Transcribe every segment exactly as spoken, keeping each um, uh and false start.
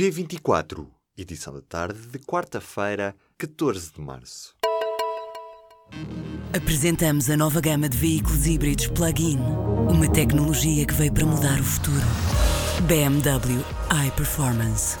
P vinte e quatro, edição da tarde de quarta-feira, catorze de março. Apresentamos a nova gama de veículos híbridos plug-in. Uma tecnologia que veio para mudar o futuro. B M W iPerformance.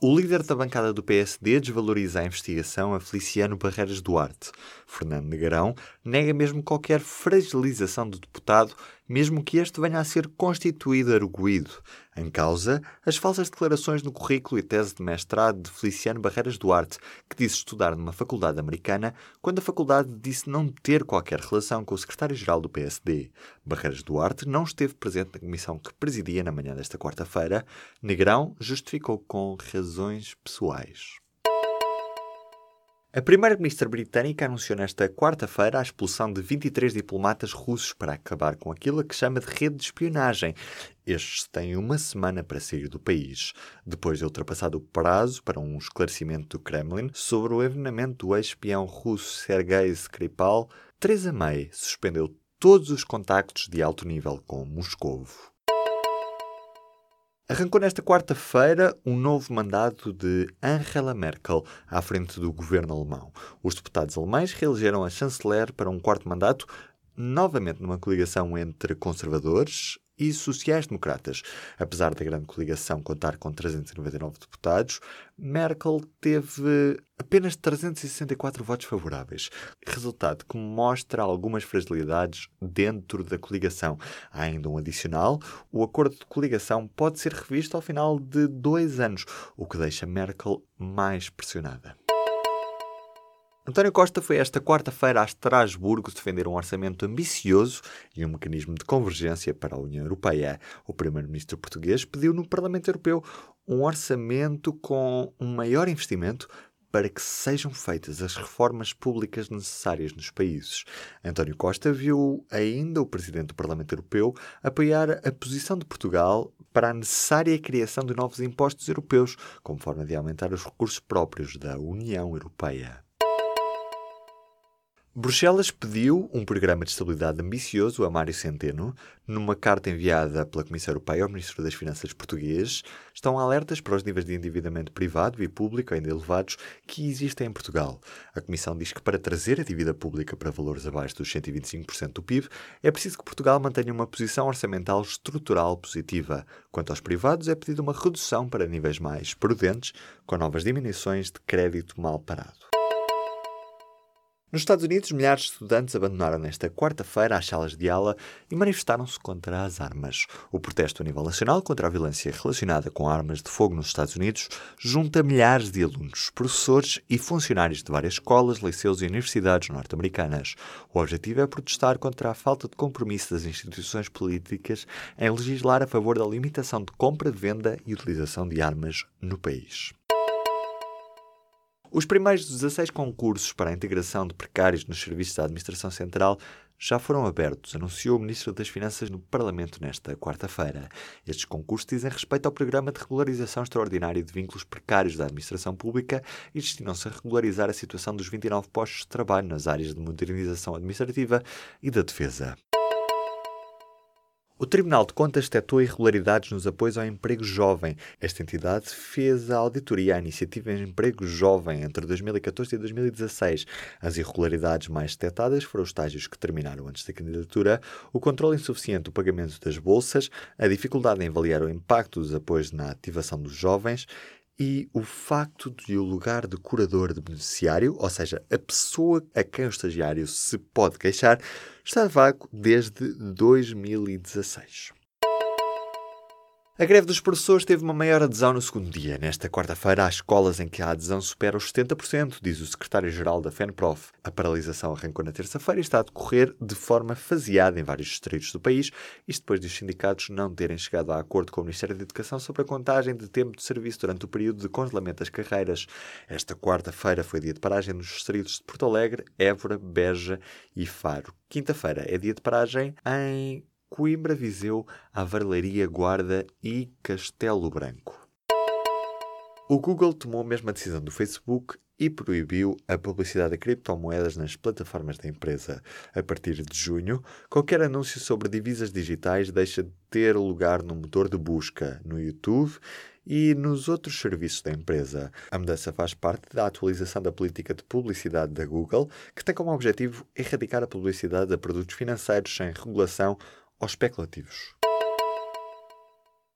O líder da bancada do P S D desvaloriza a investigação a Feliciano Barreiras Duarte. Fernando Negrão nega mesmo qualquer fragilização do deputado, mesmo que este venha a ser constituído arguído. Em causa, as falsas declarações no currículo e tese de mestrado de Feliciano Barreiras Duarte, que disse estudar numa faculdade americana, quando a faculdade disse não ter qualquer relação com o secretário-geral do P S D. Barreiras Duarte não esteve presente na comissão que presidia na manhã desta quarta-feira. Negrão justificou com razões pessoais. A primeira-ministra britânica anunciou nesta quarta-feira a expulsão de vinte e três diplomatas russos para acabar com aquilo que chama de rede de espionagem. Estes têm uma semana para sair do país, depois de ultrapassado o prazo para um esclarecimento do Kremlin sobre o envenenamento do ex-espião russo Sergei Skripal. Theresa May suspendeu todos os contactos de alto nível com Moscou. Arrancou nesta quarta-feira um novo mandato de Angela Merkel à frente do governo alemão. Os deputados alemães reelegeram a chanceler para um quarto mandato, novamente numa coligação entre conservadores e sociais-democratas. Apesar da grande coligação contar com trezentos e noventa e nove deputados, Merkel teve apenas trezentos e sessenta e quatro votos favoráveis, resultado que mostra algumas fragilidades dentro da coligação. Há ainda um adicional: o acordo de coligação pode ser revisto ao final de dois anos, o que deixa Merkel mais pressionada. António Costa foi esta quarta-feira a Estrasburgo defender um orçamento ambicioso e um mecanismo de convergência para a União Europeia. O primeiro-ministro português pediu no Parlamento Europeu um orçamento com um maior investimento para que sejam feitas as reformas públicas necessárias nos países. António Costa viu ainda o presidente do Parlamento Europeu apoiar a posição de Portugal para a necessária criação de novos impostos europeus, como forma de aumentar os recursos próprios da União Europeia. Bruxelas pediu um programa de estabilidade ambicioso a Mário Centeno. Numa carta enviada pela Comissão Europeia ao Ministro das Finanças português, estão alertas para os níveis de endividamento privado e público ainda elevados que existem em Portugal. A Comissão diz que para trazer a dívida pública para valores abaixo dos cento e vinte e cinco por cento do P I B, é preciso que Portugal mantenha uma posição orçamental estrutural positiva. Quanto aos privados, é pedida uma redução para níveis mais prudentes, com novas diminuições de crédito mal parado. Nos Estados Unidos, milhares de estudantes abandonaram nesta quarta-feira as salas de aula e manifestaram-se contra as armas. O protesto a nível nacional contra a violência relacionada com armas de fogo nos Estados Unidos junta milhares de alunos, professores e funcionários de várias escolas, liceus e universidades norte-americanas. O objetivo é protestar contra a falta de compromisso das instituições políticas em legislar a favor da limitação de compra, venda e utilização de armas no país. Os primeiros dezasseis concursos para a integração de precários nos serviços da Administração Central já foram abertos, anunciou o Ministro das Finanças no Parlamento nesta quarta-feira. Estes concursos dizem respeito ao Programa de Regularização Extraordinária de Vínculos Precários da Administração Pública e destinam-se a regularizar a situação dos vinte e nove postos de trabalho nas áreas de modernização administrativa e da defesa. O Tribunal de Contas detectou irregularidades nos apoios ao emprego jovem. Esta entidade fez a auditoria à iniciativa Emprego Jovem entre dois mil e catorze e dois mil e dezasseis. As irregularidades mais detectadas foram os estágios que terminaram antes da candidatura, o controle insuficiente do pagamento das bolsas, a dificuldade em avaliar o impacto dos apoios na ativação dos jovens e o facto de o lugar de curador de beneficiário, ou seja, a pessoa a quem o estagiário se pode queixar, está vago desde dois mil e dezasseis. A greve dos professores teve uma maior adesão no segundo dia. Nesta quarta-feira, há escolas em que a adesão supera os setenta por cento, diz o secretário-geral da FENPROF. A paralisação arrancou na terça-feira e está a decorrer de forma faseada em vários distritos do país, isto depois de os sindicatos não terem chegado a acordo com o Ministério da Educação sobre a contagem de tempo de serviço durante o período de congelamento das carreiras. Esta quarta-feira foi dia de paragem nos distritos de Porto Alegre, Évora, Beja e Faro. Quinta-feira é dia de paragem em Coimbra, Viseu, Varleiria, Guarda e Castelo Branco. O Google tomou a mesma decisão do Facebook e proibiu a publicidade de criptomoedas nas plataformas da empresa. A partir de junho, qualquer anúncio sobre divisas digitais deixa de ter lugar no motor de busca, no YouTube e nos outros serviços da empresa. A mudança faz parte da atualização da política de publicidade da Google, que tem como objetivo erradicar a publicidade a produtos financeiros sem regulação ou especulativos.